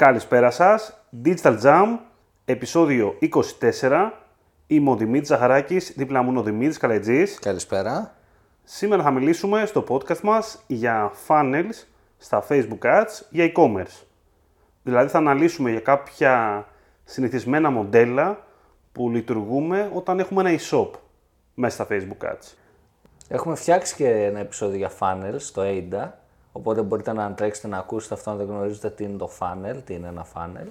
Καλησπέρα σας, Digital Jam, επεισόδιο 24. Είμαι ο Δημήτρης Ζαχαράκης, δίπλα μου είναι ο Δημήτρης Καλετζής. Καλησπέρα. Σήμερα θα μιλήσουμε στο podcast μας για funnels στα Facebook Ads για e-commerce. Δηλαδή θα αναλύσουμε για κάποια συνηθισμένα μοντέλα που λειτουργούμε όταν έχουμε ένα e-shop μέσα στα Facebook Ads. Έχουμε φτιάξει και ένα επεισόδιο για funnels στο AIDA. Οπότε μπορείτε να τρέξετε να ακούσετε αυτό αν δεν γνωρίζετε τι είναι το funnel, τι είναι ένα funnel.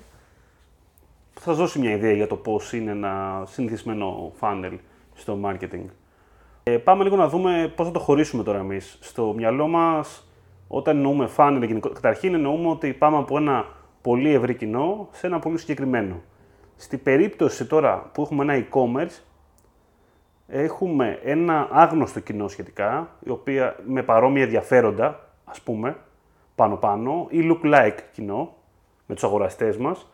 Θα σας δώσει μια ιδέα για το πώς είναι ένα συνηθισμένο funnel στο marketing. Πάμε λίγο να δούμε πώς θα το χωρίσουμε τώρα εμείς. Στο μυαλό μας, όταν εννοούμε funnel, καταρχήν εννοούμε ότι πάμε από ένα πολύ ευρύ κοινό σε ένα πολύ συγκεκριμένο. Στη περίπτωση τώρα που έχουμε ένα e-commerce, έχουμε ένα άγνωστο κοινό σχετικά, η οποία με παρόμοια ενδιαφέροντα, ας πούμε, πάνω-πάνω, ή look-like κοινό, με τους αγοραστές μας.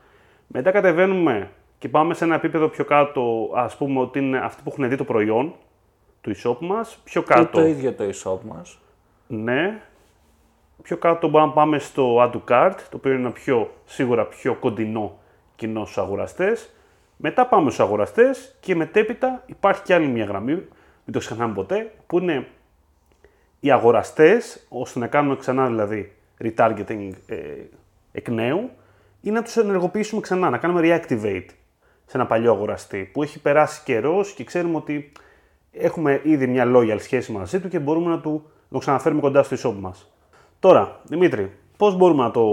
Μετά κατεβαίνουμε και πάμε σε ένα επίπεδο πιο κάτω, ας πούμε ότι είναι αυτοί που έχουν δει το προϊόν του e-shop μας, πιο κάτω. Το ίδιο το e-shop μας. Ναι. Πιο κάτω μπορούμε να πάμε στο add to cart, το οποίο είναι ένα πιο, σίγουρα πιο κοντινό κοινό στους αγοραστές. Μετά πάμε στους αγοραστές και μετέπειτα υπάρχει και άλλη μια γραμμή, μην το ξεχνάμε ποτέ, που είναι οι αγοραστές, ώστε να κάνουμε ξανά δηλαδή retargeting εκ νέου, ή να τους ενεργοποιήσουμε ξανά, να κάνουμε reactivate σε ένα παλιό αγοραστή που έχει περάσει καιρός και ξέρουμε ότι έχουμε ήδη μια loyal σχέση μαζί του και μπορούμε να το ξαναφέρουμε κοντά στο e-shop μας. Τώρα, Δημήτρη, πώς μπορούμε να το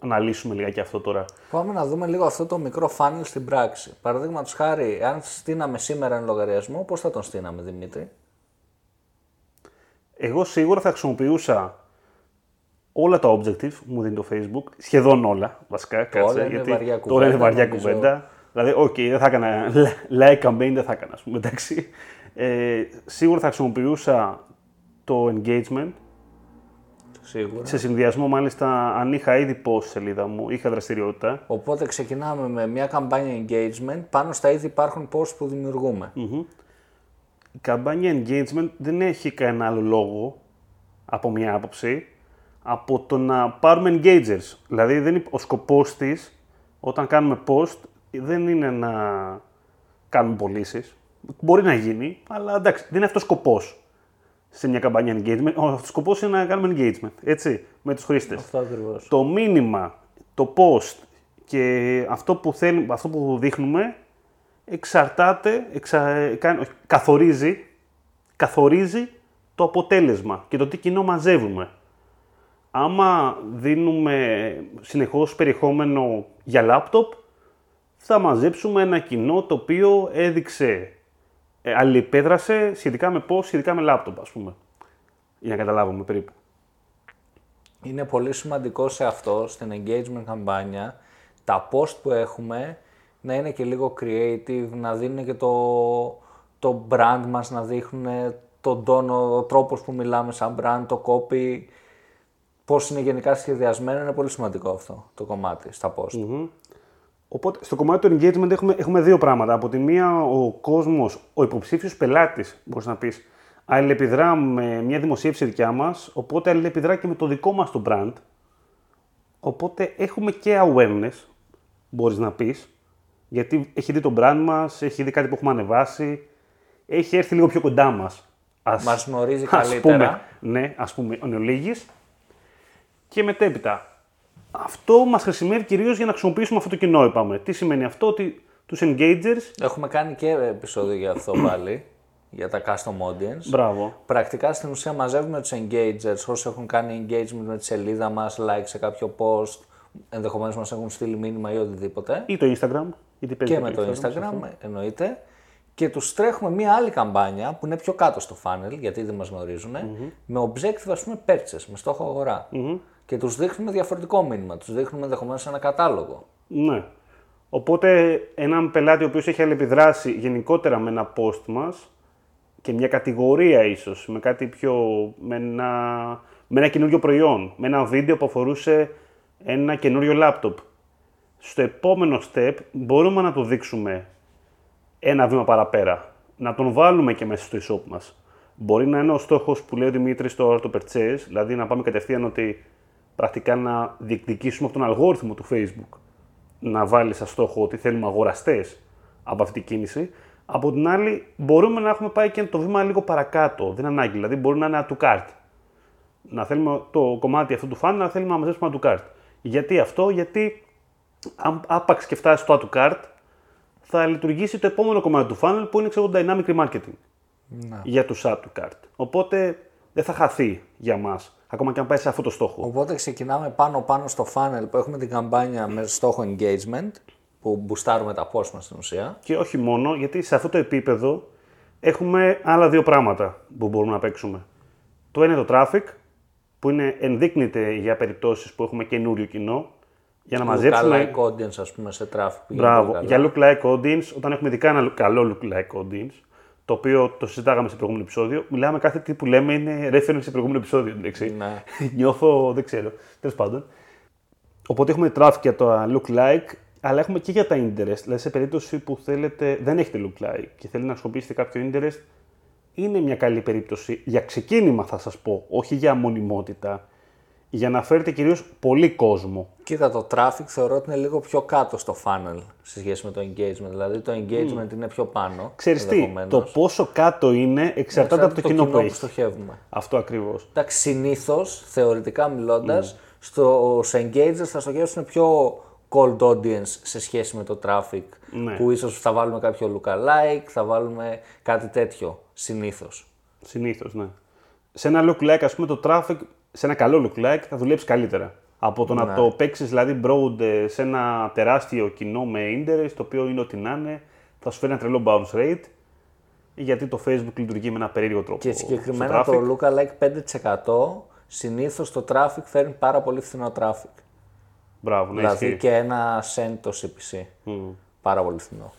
αναλύσουμε λιγάκι αυτό τώρα? Πάμε να δούμε λίγο αυτό το μικρό funnel στην πράξη. Παραδείγματος χάρη, αν στείναμε σήμερα ένα λογαριασμό, πώς θα τον στείναμε, Δημήτρη? Εγώ σίγουρα θα χρησιμοποιούσα όλα τα objective που μου δίνει το Facebook, σχεδόν όλα βασικά. Κάτσε, γιατί τώρα κουβέντα, είναι βαριά κουβέντα. Δηλαδή, δεν θα έκανα like campaign, δεν θα έκανα, ας πούμε, εντάξει. Σίγουρα θα χρησιμοποιούσα το engagement. Σίγουρα. Σε συνδυασμό, μάλιστα, αν είχα ήδη post σελίδα μου, είχα δραστηριότητα. Οπότε ξεκινάμε με μια καμπάνια engagement πάνω στα ήδη υπάρχουν posts που δημιουργούμε. Mm-hmm. Η καμπάνια engagement δεν έχει κανένα άλλο λόγο, από μια άποψη, από το να πάρουμε engagers. Δηλαδή, ο σκοπός της, όταν κάνουμε post, δεν είναι να κάνουμε πωλήσεις. Μπορεί να γίνει, αλλά εντάξει, δεν είναι αυτός ο σκοπός σε μια καμπάνια engagement. Ο σκοπός είναι να κάνουμε engagement, έτσι, με τους χρήστες. Το μήνυμα, το post και αυτό που δείχνουμε, καθορίζει το αποτέλεσμα και το τι κοινό μαζεύουμε. Άμα δίνουμε συνεχώς περιεχόμενο για λάπτοπ, θα μαζέψουμε ένα κοινό το οποίο έδειξε, αλληλεπέδρασε σχετικά με λάπτοπ, ας πούμε, για να καταλάβουμε περίπου. Είναι πολύ σημαντικό σε αυτό, στην engagement καμπάνια, τα post που έχουμε να είναι και λίγο creative, να δίνουν και το brand μας, να δείχνουν τον τόνο, ο τρόπος που μιλάμε σαν brand, το copy, πώς είναι γενικά σχεδιασμένο, είναι πολύ σημαντικό αυτό το κομμάτι στα post. Mm-hmm. Οπότε στο κομμάτι του engagement έχουμε δύο πράγματα. Από τη μία ο κόσμος, ο υποψήφιος πελάτης, μπορείς να πεις, αλληλεπιδρά με μια δημοσίευση δικιά μας, οπότε αλληλεπιδρά και με το δικό μας το brand, οπότε έχουμε και awareness, μπορείς να πεις, γιατί έχει δει το brand μας, έχει δει κάτι που έχουμε ανεβάσει, έχει έρθει λίγο πιο κοντά μας. Μας γνωρίζει καλύτερα. Ας πούμε, εν ολίγοις. Και μετέπειτα, αυτό μας χρησιμεύει κυρίως για να χρησιμοποιήσουμε αυτό το κοινό, είπαμε. Τι σημαίνει αυτό, ότι τους engagers... Έχουμε κάνει και επεισόδιο για αυτό πάλι, για τα custom audience. Μπράβο. Πρακτικά, στην ουσία, μαζεύουμε τους engagers, όσοι έχουν κάνει engagement με τη σελίδα μας, like σε κάποιο post, ενδεχομένως μας έχουν στείλει μήνυμα ή οτιδήποτε. Ή το Instagram. Και με το Instagram, εννοείται. Και τους τρέχουμε μία άλλη καμπάνια που είναι πιο κάτω στο funnel, γιατί δεν μας γνωρίζουν, mm-hmm. με objective, ας πούμε, purchase, με στόχο αγορά. Mm-hmm. Και τους δείχνουμε διαφορετικό μήνυμα. Τους δείχνουμε ενδεχομένως ένα κατάλογο. Ναι. Οπότε, έναν πελάτη ο οποίος έχει αλληλεπιδράσει γενικότερα με ένα post μας και μια κατηγορία ίσως, με κάτι πιο. με ένα καινούριο προϊόν, με ένα βίντεο που αφορούσε ένα καινούριο λάπτοπ. Στο επόμενο step μπορούμε να του δείξουμε ένα βήμα παραπέρα. Να τον βάλουμε και μέσα στο e-shop μας. Μπορεί να είναι ο στόχος που λέει ο Δημήτρης τώρα το purchase, δηλαδή να πάμε κατευθείαν ότι πρακτικά να διεκδικήσουμε από τον αλγόριθμο του Facebook να βάλει σαν στόχο ότι θέλουμε αγοραστές από αυτή την κίνηση. Από την άλλη, μπορούμε να έχουμε πάει και το βήμα λίγο παρακάτω. Δεν ανάγκη, δηλαδή μπορεί να είναι à to cart. Να θέλουμε το κομμάτι αυτού του funnel να θέλουμε να μαζέψουμε à to cart. Γιατί αυτό, γιατί άπαξ και φτάσει στο à to cart, θα λειτουργήσει το επόμενο κομμάτι του funnel που είναι ξέρω, το dynamic remarketing. Να. Για τους à to cart. Οπότε δεν θα χαθεί για μας, ακόμα και αν πάει σε αυτό το στόχο. Οπότε ξεκινάμε πάνω-πάνω στο funnel που έχουμε την καμπάνια με στόχο engagement, που μπουστάρουμε τα post μας στην ουσία. Και όχι μόνο, γιατί σε αυτό το επίπεδο έχουμε άλλα δύο πράγματα που μπορούμε να παίξουμε. Το ένα είναι το traffic, που είναι, ενδείκνυται για περιπτώσεις που έχουμε καινούριο κοινό. Για να μαζέψουμε. Lookalike audience, ας πούμε, σε traffic. Μπράβο. Για lookalike audience, όταν έχουμε ειδικά ένα καλό lookalike audience, το οποίο το συζητάγαμε σε προηγούμενο επεισόδιο, μιλάμε κάθε τι που λέμε είναι reference σε προηγούμενο επεισόδιο. Ναι. Νιώθω, δεν ξέρω. Τέλος πάντων. Οπότε έχουμε traffic για το lookalike. Αλλά έχουμε και για τα interest, δηλαδή σε περίπτωση που θέλετε, δεν έχετε lookalike και θέλετε να χρησιμοποιήσετε κάποιο interest, είναι μια καλή περίπτωση για ξεκίνημα θα σας πω, όχι για μονιμότητα, για να φέρετε κυρίως πολύ κόσμο. Κοίτα, το traffic θεωρώ ότι είναι λίγο πιο κάτω στο funnel σε σχέση με το engagement, δηλαδή το engagement είναι πιο πάνω. Ξέρεις τι, το πόσο κάτω είναι εξαρτάται από το κοινό που έχεις. Αυτό ακριβώς. Εντάξει, συνήθως, θεωρητικά μιλώντας, στους engagers θα στοχεύσουν πιο cold audience σε σχέση με το traffic, ναι. Που ίσως θα βάλουμε κάποιο lookalike, θα βάλουμε κάτι τέτοιο, συνήθως. Συνήθως, ναι. Σε ένα lookalike, ας πούμε, το traffic, σε ένα καλό lookalike θα δουλέψει καλύτερα. Από το ναι. να το παίξεις, δηλαδή, broad σε ένα τεράστιο κοινό με interest, το οποίο είναι ό,τι να είναι, θα σου φέρει ένα τρελό bounce rate, γιατί το Facebook λειτουργεί με ένα περίεργο τρόπο. Και συγκεκριμένα το lookalike 5%, συνήθως το traffic φέρνει πάρα πολύ φθηνό traffic. Μπράβο, δηλαδή ναι, και ένα cent το CPC. Πάρα πολύ φθηνό.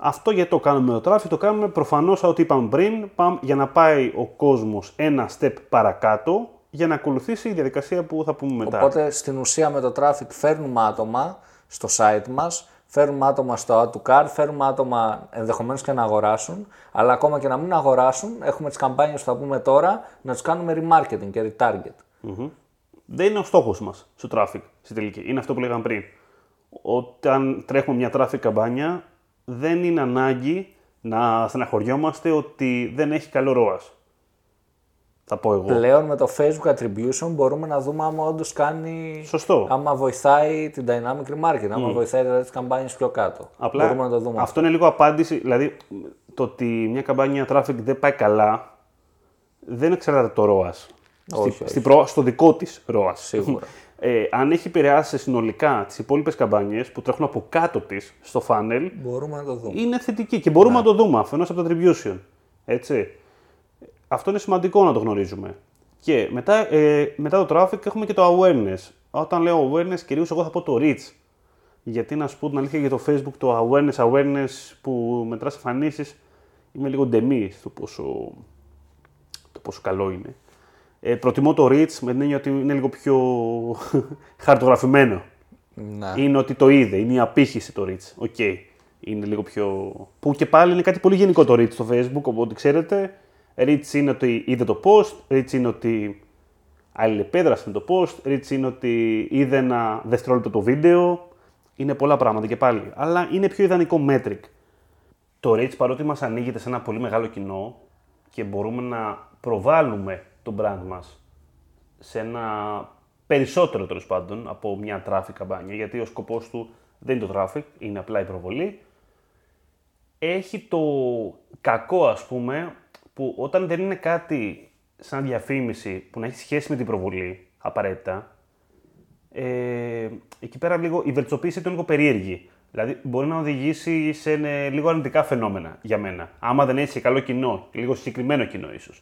Αυτό γιατί το κάνουμε με το traffic, το κάνουμε προφανώς ό,τι είπαμε πριν, για να πάει ο κόσμος ένα step παρακάτω για να ακολουθήσει η διαδικασία που θα πούμε μετά. Οπότε στην ουσία με το traffic φέρνουμε άτομα στο site μας, φέρνουμε άτομα στο Add to Cart, φέρνουμε άτομα ενδεχομένως και να αγοράσουν, αλλά ακόμα και να μην αγοράσουν, έχουμε τις καμπάνιες που θα πούμε τώρα να τους κάνουμε remarketing και retarget. Δεν είναι ο στόχος μας στο traffic, στη τελική. Είναι αυτό που λέγαμε πριν. Όταν τρέχουμε μια traffic καμπάνια, δεν είναι ανάγκη να στεναχωριόμαστε ότι δεν έχει καλό ROAS. Θα πω εγώ. Πλέον με το Facebook Attribution μπορούμε να δούμε άμα όντως κάνει. Σωστό. Άμα βοηθάει την Dynamic Remarketing, άμα βοηθάει δηλαδή, τις καμπάνιες πιο κάτω. Απλά μπορούμε να το δούμε. Αυτό είναι λίγο απάντηση. Δηλαδή, το ότι μια καμπάνια traffic δεν πάει καλά, δεν εξαρτάται το ROAS. Στο δικό της ROAS. Σίγουρα. Αν έχει επηρεάσει συνολικά τις υπόλοιπες καμπάνιες που τρέχουν από κάτω της στο funnel, μπορούμε να το δούμε. Είναι θετική και μπορούμε να το δούμε αφενός από το attribution. Έτσι. Αυτό είναι σημαντικό να το γνωρίζουμε. Και μετά το traffic έχουμε και το awareness. Όταν λέω awareness, κυρίως εγώ θα πω το reach. Γιατί να σου πω την αλήθεια για το Facebook, το awareness που μετράς εμφανίσεις, είμαι λίγο ντεμή στο πόσο καλό είναι. Προτιμώ το reach με την έννοια ότι είναι λίγο πιο χαρτογραφημένο. Να. Είναι ότι το είδε, είναι η απήχηση το reach. Οκ. Είναι λίγο πιο. Που και πάλι είναι κάτι πολύ γενικό το reach στο Facebook, οπότε ξέρετε. Reach είναι ότι είδε το post, reach είναι ότι αλληλεπέδρασε με το post, reach είναι ότι είδε ένα δευτερόλεπτο το βίντεο. Είναι πολλά πράγματα και πάλι. Αλλά είναι πιο ιδανικό metric. Το reach παρότι μας ανοίγεται σε ένα πολύ μεγάλο κοινό και μπορούμε να προβάλλουμε το brand μας σε ένα περισσότερο τέλος πάντων από μια traffic καμπάνια, γιατί ο σκοπός του δεν είναι το traffic, είναι απλά η προβολή. Έχει το κακό ας πούμε που όταν δεν είναι κάτι σαν διαφήμιση που να έχει σχέση με την προβολή απαραίτητα, εκεί πέρα λίγο η βελτιστοποίηση είναι λίγο περίεργη. Δηλαδή μπορεί να οδηγήσει σε λίγο αρνητικά φαινόμενα για μένα, άμα δεν έχει καλό κοινό, λίγο συγκεκριμένο κοινό ίσως.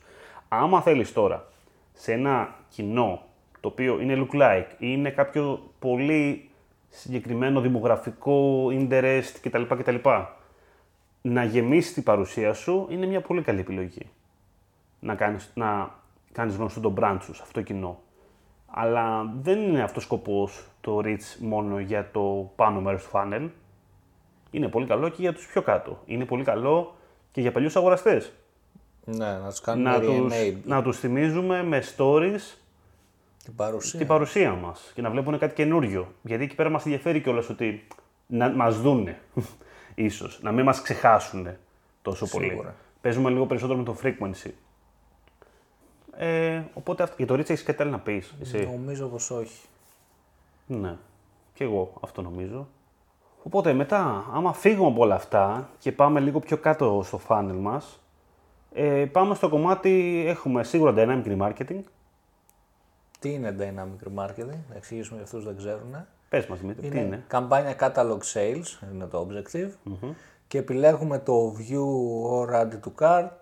Άμα θέλεις τώρα σε ένα κοινό το οποίο είναι lookalike ή είναι κάποιο πολύ συγκεκριμένο δημογραφικό interest κτλ. Να γεμίσεις την παρουσία σου είναι μια πολύ καλή επιλογή. Να κάνεις γνωστό τον brand σου σε αυτό το κοινό. Αλλά δεν είναι αυτός σκοπός το reach μόνο για το πάνω μέρος του funnel. Είναι πολύ καλό και για τους πιο κάτω. Είναι πολύ καλό και για παλιούς αγοραστές. Ναι, να τους θυμίζουμε με stories την παρουσία μας και να βλέπουν κάτι καινούριο. Γιατί εκεί πέρα μας ενδιαφέρει κιόλας ότι να μας δούνε, ίσως, να μην μας ξεχάσουν τόσο σίγουρα πολύ. Παίζουμε λίγο περισσότερο με το frequency. Οπότε, για το reach έχεις κάτι άλλο να πεις, εσύ? Νομίζω πως όχι. Ναι, και εγώ αυτό νομίζω. Οπότε μετά, άμα φύγουμε από όλα αυτά και πάμε λίγο πιο κάτω στο funnel μας, πάμε στο κομμάτι, έχουμε σίγουρα dynamic remarketing. Τι είναι dynamic remarketing, να εξηγήσουμε για αυτούς που δεν ξέρουν. Πες μας, Δημήτρη, τι είναι. Καμπάνια catalog sales, είναι το objective, και επιλέγουμε το view or add to cart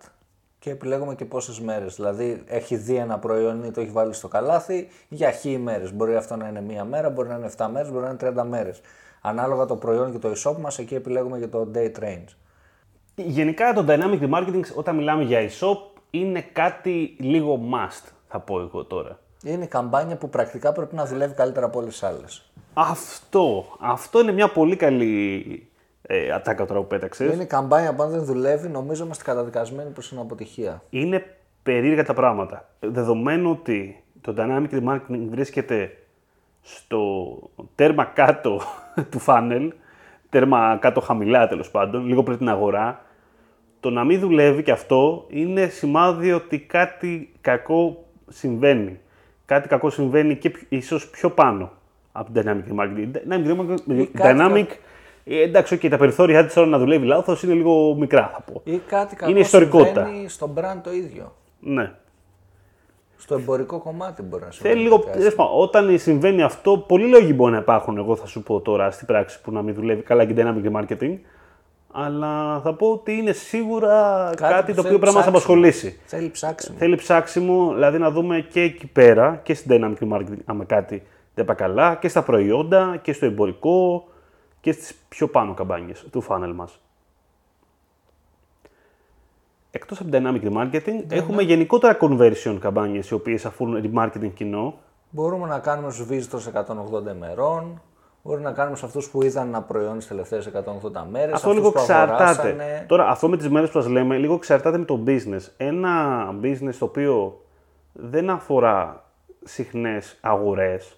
και επιλέγουμε και πόσες μέρες. Δηλαδή, έχει δει ένα προϊόν ή το έχει βάλει στο καλάθι για χ ημέρες. Μπορεί αυτό να είναι μία μέρα, μπορεί να είναι 7 μέρες, μπορεί να είναι 30 μέρες. Ανάλογα το προϊόν και το e-shop μας, εκεί επιλέγουμε και το date range. Γενικά το dynamic remarketing, όταν μιλάμε για e-shop, είναι κάτι λίγο must, θα πω εγώ τώρα. Είναι η καμπάνια που πρακτικά πρέπει να δουλεύει καλύτερα από όλες τις άλλες. Αυτό είναι μια πολύ καλή ατάκα τώρα που πέταξες. Είναι η καμπάνια που αν δεν δουλεύει, νομίζω είμαστε καταδικασμένοι προς την αποτυχία. Είναι περίεργα τα πράγματα. Δεδομένου ότι το dynamic remarketing βρίσκεται στο τέρμα κάτω του funnel, τέρμα κάτω χαμηλά τέλος πάντων, λίγο πριν την αγορά, το να μην δουλεύει και αυτό είναι σημάδι ότι κάτι κακό συμβαίνει. Κάτι κακό συμβαίνει και ίσως πιο πάνω από την dynamic remarketing. Εντάξει, και τα περιθώρια της ώρα να δουλεύει λάθος είναι λίγο μικρά, θα πω. Ή κάτι κακό συμβαίνει στον brand το ίδιο. Ναι. Στο εμπορικό κομμάτι μπορεί να συμβαίνει. Όταν συμβαίνει αυτό, πολλοί λόγοι μπορεί να υπάρχουν, εγώ θα σου πω τώρα, στην πράξη που να μην δουλεύει καλά και dynamic marketing. Αλλά θα πω ότι είναι σίγουρα κάτι το οποίο πρέπει να μας απασχολήσει. Θέλει ψάξιμο, δηλαδή να δούμε και εκεί πέρα και στην dynamic marketing, άμα κάτι δεν πάει καλά, και στα προϊόντα και στο εμπορικό και στις πιο πάνω καμπάνιες του funnel μας. Εκτός από dynamic remarketing, έχουμε γενικότερα conversion καμπάνιες οι οποίες αφορούν remarketing κοινό. Μπορούμε να κάνουμε στους visitors 180 ημερών, μπορούμε να κάνουμε σε αυτούς που είδαν ένα προϊόν στις τελευταίες 180 μέρες. Αυτό λίγο εξαρτάται. Τώρα, αυτό με τις μέρες που σας λέμε, λίγο εξαρτάται με το business. Ένα business το οποίο δεν αφορά συχνές αγορές,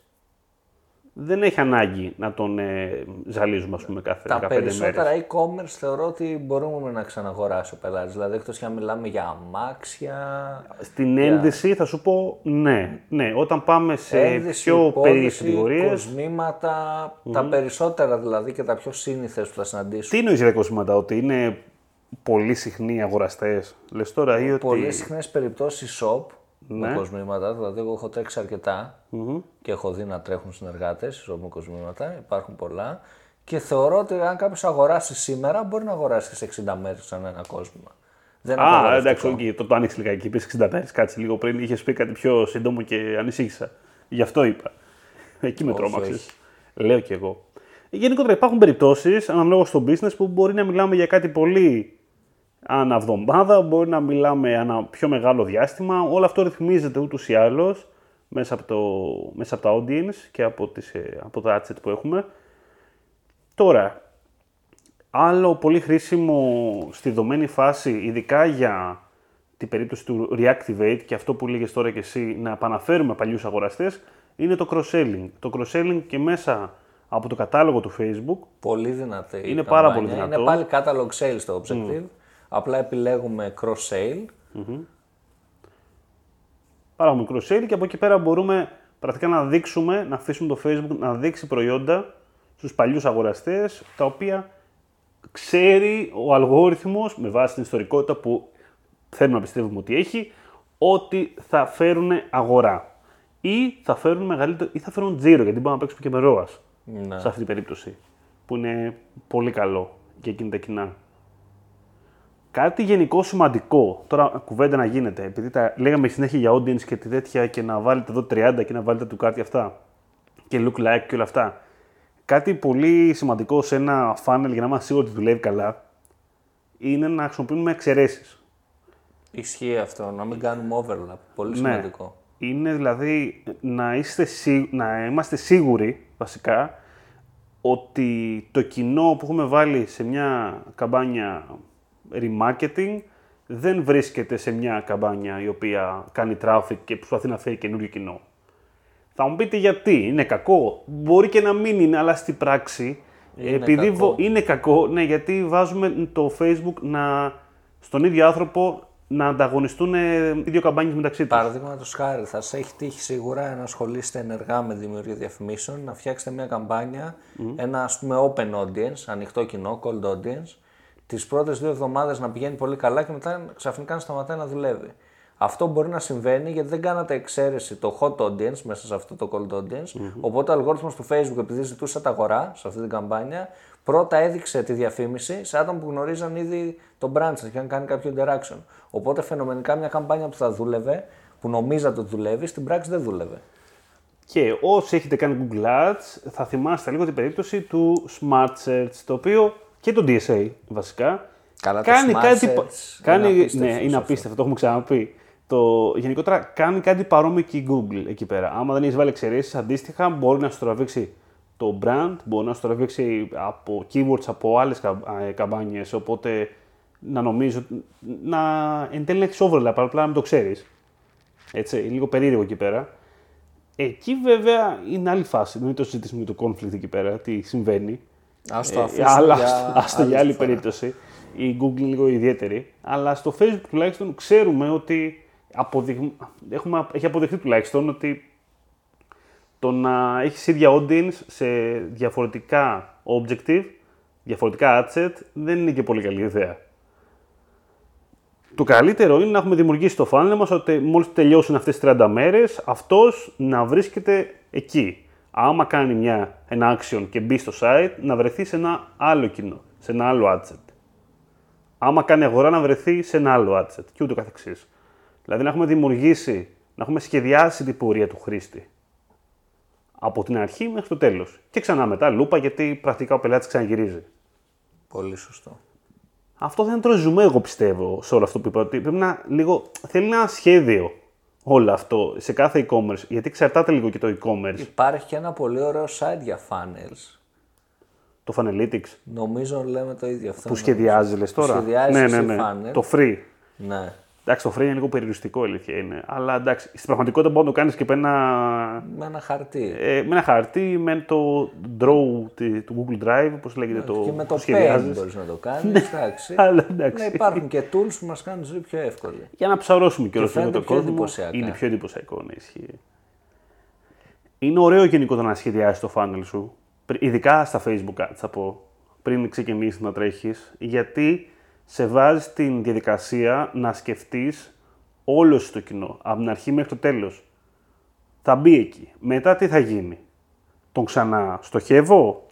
δεν έχει ανάγκη να τον ζαλίζουμε, ας πούμε, κάθε 15 μέρες. Τα περισσότερα μέρες e-commerce θεωρώ ότι μπορούμε να ξαναγοράσει ο πελάτης. Δηλαδή, εκτός και αν μιλάμε για αμάξια. Στην ένδυση θα σου πω ναι. Όταν πάμε σε ένδυση, πιο περίεργες κατηγορίες. Κοσμήματα, τα περισσότερα δηλαδή και τα πιο σύνηθες που θα συναντήσουμε. Τι εννοείς για κοσμήματα, ότι είναι πολύ συχνοί αγοραστές, λες τώρα, ή ότι. Πολύ συχνές περιπτώσεις shop. Με κοσμήματα, δηλαδή εγώ έχω τρέξει αρκετά και έχω δει να τρέχουν συνεργάτες με κοσμήματα, υπάρχουν πολλά και θεωρώ ότι αν κάποιος αγοράσει σήμερα μπορεί να αγοράσει σε 60 μέρες σαν ένα κόσμημα. Εντάξει, το άνοιξε λιγάκι, είπες 60 μέρες, κάτσε λίγο πριν, είχες πει κάτι πιο σύντομο και ανησύχησα. Γι' αυτό είπα. Εκεί με τρόμαξες. Λέω κι εγώ. Γενικότερα υπάρχουν περιπτώσεις, αναλόγως στο business, που μπορεί να μιλάμε για κάτι πολύ ανά εβδομάδα, μπορεί να μιλάμε ανά πιο μεγάλο διάστημα. Όλο αυτό ρυθμίζεται ούτως ή άλλως μέσα από τα audience και από τα adset που έχουμε. Τώρα, άλλο πολύ χρήσιμο στη δομένη φάση, ειδικά για την περίπτωση του reactivate και αυτό που λέγες τώρα και εσύ, να επαναφέρουμε παλιούς αγοραστές, είναι το cross-selling. Το cross-selling και μέσα από το κατάλογο του Facebook. Πολύ δυνατή. Είναι πάρα πολύ δυνατό. Είναι πάλι catalog sales το objective. Απλά επιλέγουμε cross-sale. Παράγουμε cross-sale και από εκεί πέρα μπορούμε πρακτικά να δείξουμε, να αφήσουμε το Facebook να δείξει προϊόντα στους παλιούς αγοραστές, τα οποία ξέρει ο αλγόριθμος, με βάση την ιστορικότητα που θέλουμε να πιστεύουμε ότι έχει, ότι θα φέρουν αγορά ή θα φέρουν μεγαλύτερο ή θα φέρουν τζίρο, γιατί μπορούμε να παίξουμε και με ROAS σε αυτή την περίπτωση, που είναι πολύ καλό για εκείνη τα κοινά. Κάτι γενικό σημαντικό, τώρα κουβέντα να γίνεται, επειδή τα λέγαμε συνέχεια για audience και τη τέτοια και να βάλετε εδώ 30 και να βάλετε του κάτι αυτά και look like και όλα αυτά. Κάτι πολύ σημαντικό σε ένα funnel για να είμαστε σίγουροι ότι δουλεύει καλά είναι να χρησιμοποιούμε εξαιρέσεις. Ισχύει αυτό, να μην κάνουμε overlap, πολύ σημαντικό. Ναι, είναι δηλαδή να είμαστε σίγουροι βασικά ότι το κοινό που έχουμε βάλει σε μια καμπάνια remarketing δεν βρίσκεται σε μια καμπάνια η οποία κάνει traffic και προσπαθεί να φέρει καινούριο κοινό. Θα μου πείτε γιατί, είναι κακό. Μπορεί και να μην είναι, αλλά στην πράξη είναι επειδή κακό. Είναι κακό, ναι, γιατί βάζουμε το Facebook να, στον ίδιο άνθρωπο να ανταγωνιστούν οι δύο καμπάνιες μεταξύ τους. Παραδείγματος χάρη, θα σας έχει τύχει σίγουρα να ασχολείστε ενεργά με δημιουργία διαφημίσεων, να φτιάξετε μια καμπάνια, ένα ας πούμε open audience, ανοιχτό κοινό, cold audience, τις πρώτες δύο εβδομάδες να πηγαίνει πολύ καλά και μετά ξαφνικά να σταματάει να δουλεύει. Αυτό μπορεί να συμβαίνει γιατί δεν κάνατε εξαίρεση το hot audience μέσα σε αυτό το cold audience, οπότε ο αλγόριθμος του Facebook, επειδή ζητούσε τα αγορά σε αυτή την καμπάνια, πρώτα έδειξε τη διαφήμιση σε άτομα που γνωρίζαν ήδη το brand σας και είχαν κάνει κάποιο interaction. Οπότε φαινομενικά μια καμπάνια που θα δούλευε, που νομίζατε ότι δουλεύει, στην πράξη δεν δούλευε. Και όσοι έχετε κάνει Google Ads, θα θυμάστε λίγο την περίπτωση του Smart Search, το οποίο και το DSA βασικά. Καλά, κάνει το Smart Search. Είναι απίστευτο, το έχουμε ξαναπεί. Γενικότερα κάνει κάτι παρόμοιο και η Google εκεί πέρα. Άμα δεν έχει βάλει εξαιρέσεις, αντίστοιχα μπορεί να στραβήξει το brand, μπορεί να στραβήξει από keywords από άλλες καμπάνιες. Οπότε να νομίζω να εν τέλει να έχεις overlap, απλά να μην το ξέρεις. Έτσι, λίγο περίεργο εκεί πέρα. Εκεί βέβαια είναι άλλη φάση. Μην το συζητήσουμε το conflict εκεί πέρα, τι συμβαίνει. Ας το αφήσουμε. Αλλά για άλλη περίπτωση. Η Google είναι λίγο ιδιαίτερη. Αλλά στο Facebook τουλάχιστον ξέρουμε ότι. Έχει αποδειχθεί τουλάχιστον ότι το να έχεις ίδια audience σε διαφορετικά objective, διαφορετικά adset, δεν είναι και πολύ καλή ιδέα. Το καλύτερο είναι να έχουμε δημιουργήσει το funnel μας ότι μόλις τελειώσουν αυτές τις 30 μέρες, αυτός να βρίσκεται εκεί. Άμα κάνει ένα action και μπει στο site, να βρεθεί σε ένα άλλο κοινό, σε ένα άλλο adset. Άμα κάνει αγορά, να βρεθεί σε ένα άλλο adset και ούτω καθεξής. Δηλαδή να έχουμε δημιουργήσει, να έχουμε σχεδιάσει την πορεία του χρήστη. Από την αρχή μέχρι το τέλος. Και ξανά μετά λούπα, γιατί πρακτικά ο πελάτης ξαναγυρίζει. Πολύ σωστό. Αυτό δεν το ζούμε, εγώ πιστεύω, σε όλο αυτό που είπα. Ότι πρέπει να θέλει ένα σχέδιο όλο αυτό σε κάθε e-commerce. Γιατί εξαρτάται λίγο και το e-commerce. Υπάρχει και ένα πολύ ωραίο site για funnels. Το Funnelytics. Νομίζω λέμε το ίδιο αυτό. Που σχεδιάζει, λες τώρα. Σχεδιάζει funnel. Το free. Ναι. Εντάξει, το free είναι λίγο περιοριστικό, αλήθεια είναι. Αλλά εντάξει, στην πραγματικότητα μπορεί να το κάνεις και με ένα χαρτί. Με ένα χαρτί, με το draw του Google Drive, όπως λέγεται το. Και με το Paint μπορείς να το κάνεις. Εντάξει. Αλλά, εντάξει. Ναι, υπάρχουν και tools που μας κάνουν ζωή πιο εύκολη. Για να ψαρώσουμε και όλο το κόσμο. Είναι πιο εντυπωσιακό, να ισχύει. Είναι ωραίο γενικό το να σχεδιάσεις το funnel σου, ειδικά στα Facebook Ads, θα πω, πριν ξεκινήσεις να τρέχεις, γιατί σε βάζει την διαδικασία να σκεφτείς όλο στο κοινό, από την αρχή μέχρι το τέλος. Θα μπει εκεί. Μετά τι θα γίνει. Τον ξαναστοχεύω.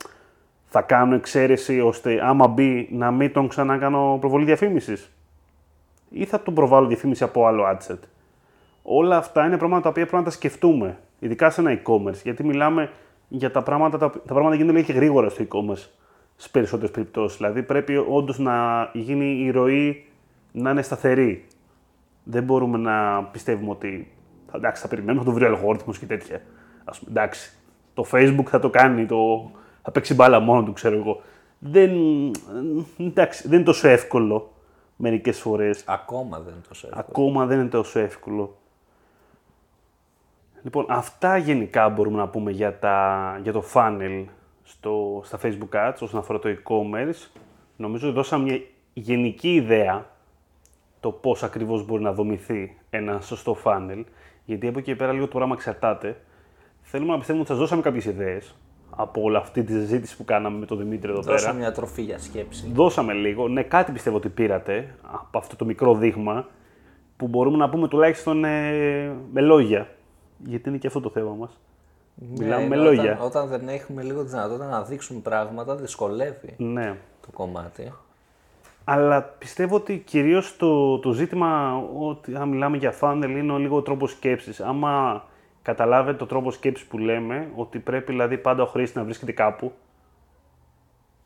Θα κάνω εξαίρεση ώστε άμα μπει να μην τον ξανακάνω προβολή διαφήμισης. Ή θα τον προβάλλω διαφήμιση από άλλο adset. Όλα αυτά είναι πράγματα τα οποία πρέπει να τα σκεφτούμε. Ειδικά σε ένα e-commerce. Γιατί μιλάμε για τα πράγματα γίνονται λίγο και γρήγορα στο e-commerce. Στις περισσότερες περιπτώσεις. Δηλαδή πρέπει όντως να γίνει η ροή να είναι σταθερή. Δεν μπορούμε να πιστεύουμε ότι εντάξει, θα περιμένουμε, θα το βρει ο αλγόριθμος και τέτοια. Ας πούμε, εντάξει, το Facebook θα το κάνει, θα παίξει μπάλα μόνο του, ξέρω εγώ. Δεν είναι τόσο εύκολο μερικές φορές. Ακόμα δεν είναι τόσο εύκολο. Λοιπόν, αυτά γενικά μπορούμε να πούμε για το funnel. Στα Facebook Ads, όσον αφορά το e-commerce, νομίζω ότι δώσαμε μια γενική ιδέα το πώς ακριβώς μπορεί να δομηθεί ένα σωστό funnel, γιατί από εκεί πέρα λίγο το πράγμα εξαρτάται. Θέλουμε να πιστεύουμε ότι σας δώσαμε κάποιες ιδέες από όλη αυτή τη συζήτηση που κάναμε με τον Δημήτρη εδώ πέρα. Δώσαμε μια τροφή για σκέψη. Δώσαμε λίγο. Ναι, κάτι πιστεύω ότι πήρατε από αυτό το μικρό δείγμα που μπορούμε να πούμε τουλάχιστον με λόγια, γιατί είναι και αυτό το θέμα μας. Μιλάμε με λόγια. Όταν δεν έχουμε λίγο τη δυνατότητα να δείξουμε πράγματα, δυσκολεύει το κομμάτι. Αλλά πιστεύω ότι κυρίως το ζήτημα, ότι αν μιλάμε για funnel, είναι λίγο ο τρόπος σκέψης. Άμα καταλάβετε το τρόπο σκέψης που λέμε, ότι πρέπει δηλαδή πάντα ο χρήστης να βρίσκεται κάπου,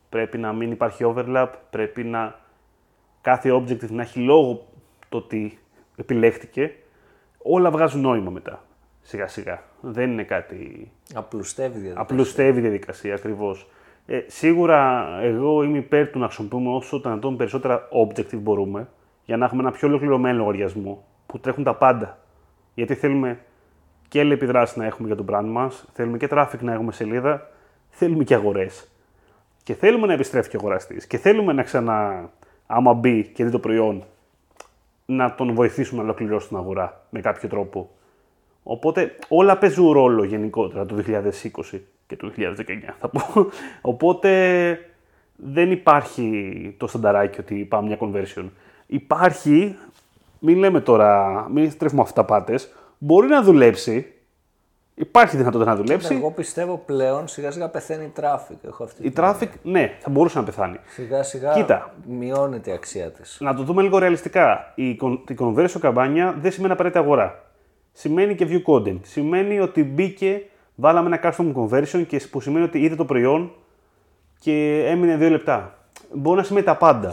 πρέπει να μην υπάρχει overlap, πρέπει να κάθε objective να έχει λόγο το ότι επιλέχτηκε, όλα βγάζουν νόημα μετά. Σιγά-σιγά. Δεν είναι κάτι. Απλουστεύει η διαδικασία, ακριβώς. Σίγουρα, εγώ είμαι υπέρ του να χρησιμοποιούμε όσο το δυνατόν περισσότερα objective μπορούμε για να έχουμε ένα πιο ολοκληρωμένο λογαριασμό που τρέχουν τα πάντα. Γιατί θέλουμε και αλληλεπιδράσεις να έχουμε για το brand μας, θέλουμε και traffic να έχουμε σελίδα, θέλουμε και αγορές. Και θέλουμε να επιστρέφει και ο αγοραστής. Και θέλουμε να ξανά, άμα μπει και δει το προϊόν, να τον βοηθήσουμε να ολοκληρώσει την αγορά με κάποιο τρόπο. Οπότε όλα παίζουν ρόλο γενικότερα το 2020 και το 2019 θα πω. Οπότε δεν υπάρχει το στανταράκι ότι πάμε μια conversion. Υπάρχει, μην λέμε τώρα, μην τρέφουμε αυταπάτες, μπορεί να δουλέψει. Υπάρχει δυνατότητα να δουλέψει. Εγώ πιστεύω πλέον σιγά σιγά πεθαίνει η traffic. Η traffic, ναι, θα μπορούσε να πεθάνει. Σιγά σιγά μειώνεται η αξία της. Να το δούμε λίγο ρεαλιστικά. Η conversion καμπάνια δεν σημαίνει απαραίτητα αγορά. Σημαίνει και view content. Σημαίνει ότι μπήκε, βάλαμε ένα custom conversion και που σημαίνει ότι είδε το προϊόν και έμεινε 2 λεπτά. Μπορεί να σημαίνει τα πάντα.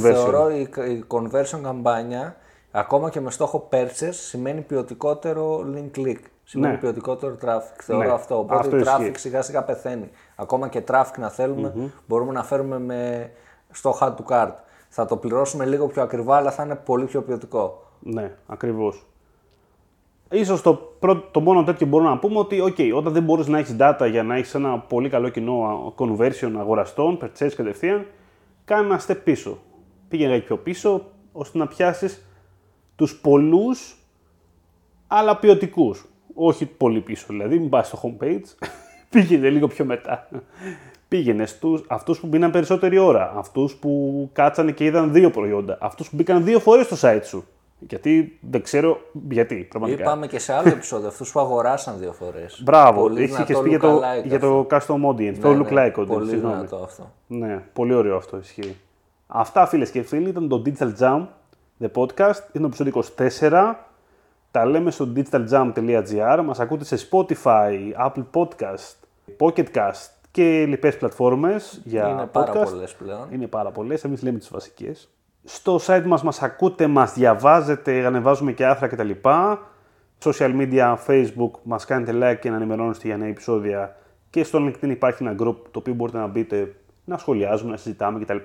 Θεωρώ η conversion καμπάνια, ακόμα και με στόχο purchase, σημαίνει ποιοτικότερο link click. Σημαίνει ποιοτικότερο traffic. Θεωρώ αυτό. Οπότε αυτό traffic ισχύει. Σιγά σιγά πεθαίνει. Ακόμα και traffic να θέλουμε, μπορούμε να φέρουμε με στο hard to cart. Θα το πληρώσουμε λίγο πιο ακριβά, αλλά θα είναι πολύ πιο ποιοτικό. Ναι, ακριβώς. Ίσως το μόνο τέτοιο μπορούμε να πούμε ότι okay, όταν δεν μπορείς να έχεις data για να έχεις ένα πολύ καλό κοινό conversion αγοραστών, purchase κατευθείαν, κάνε ένα step πίσω. Πήγαινε πιο πίσω, ώστε να πιάσεις τους πολλούς, αλλά ποιοτικούς. Όχι πολύ πίσω, δηλαδή μην πας στο homepage, πήγαινε λίγο πιο μετά. Πήγαινε στους αυτούς που μπήκαν περισσότερη ώρα, αυτούς που κάτσανε και είδαν 2 προϊόντα, αυτούς που μπήκαν 2 φορές στο site σου. Γιατί δεν ξέρω γιατί, πραγματικά. Είπαμε και σε άλλο επεισόδιο αυτούς που αγοράσαν 2 φορές. Μπράβο, είχες πει για το custom audience, το look like audience. Πολύ δυνατό αυτό. Ναι, πολύ ωραίο αυτό, ισχύει. Αυτά, φίλες και φίλοι, ήταν το Digital Jam, the podcast, είναι το επεισόδιο 24. Τα λέμε στο digitaljam.gr, μας ακούτε σε Spotify, Apple Podcast, Pocket Cast και λοιπές πλατφόρμες για podcast. Είναι πάρα πολλές πλέον. Είναι πάρα πολλές, εμείς λέμε τις βασικές. Στο site μας ακούτε, μας διαβάζετε, ανεβάζουμε και άρθρα κτλ. Social media, Facebook, μας κάνετε like και να ενημερώνεστε για νέα επεισόδια. Και στο LinkedIn υπάρχει ένα group το οποίο μπορείτε να μπείτε, να σχολιάζουμε, να συζητάμε κτλ.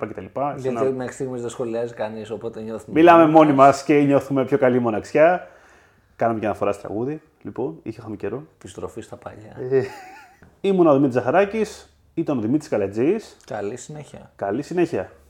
Γιατί μέχρι στιγμής δεν σχολιάζει κανείς, οπότε νιώθουμε. Μιλάμε μόνοι μας και νιώθουμε πιο καλή μοναξιά. Κάναμε και αναφορά στο τραγούδι, λοιπόν, είχαμε καιρό. Επιστροφή στα παλιά. Ήμουν ο Δημήτρης Ζαχαράκης, ήταν ο Δημήτρης Καλετζής. Καλή συνέχεια.